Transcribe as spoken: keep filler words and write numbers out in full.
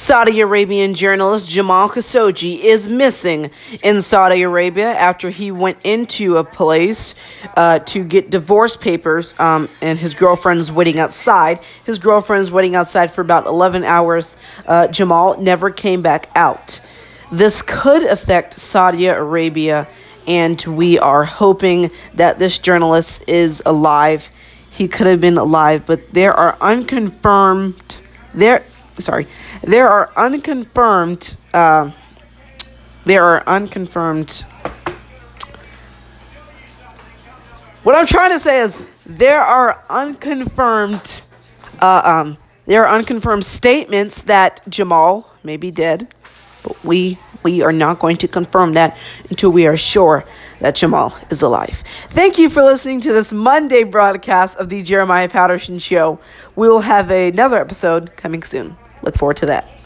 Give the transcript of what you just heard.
Saudi Arabian journalist Jamal Khashoggi is missing in Saudi Arabia after he went into a place uh, to get divorce papers, um, and his girlfriend's waiting outside. His girlfriend's waiting outside for about eleven hours. Uh, Jamal never came back out. This could affect Saudi Arabia, and we are hoping that this journalist is alive. He could have been alive, but there are unconfirmed, there, sorry, there are unconfirmed, uh, there are unconfirmed, what I'm trying to say is there are unconfirmed, uh, um, there are unconfirmed statements that Jamal may be dead. But we we are not going to confirm that until we are sure that Jamal is alive. Thank you for listening to this Monday broadcast of the Jeremiah Patterson Show. We'll have another episode coming soon. Look forward to that.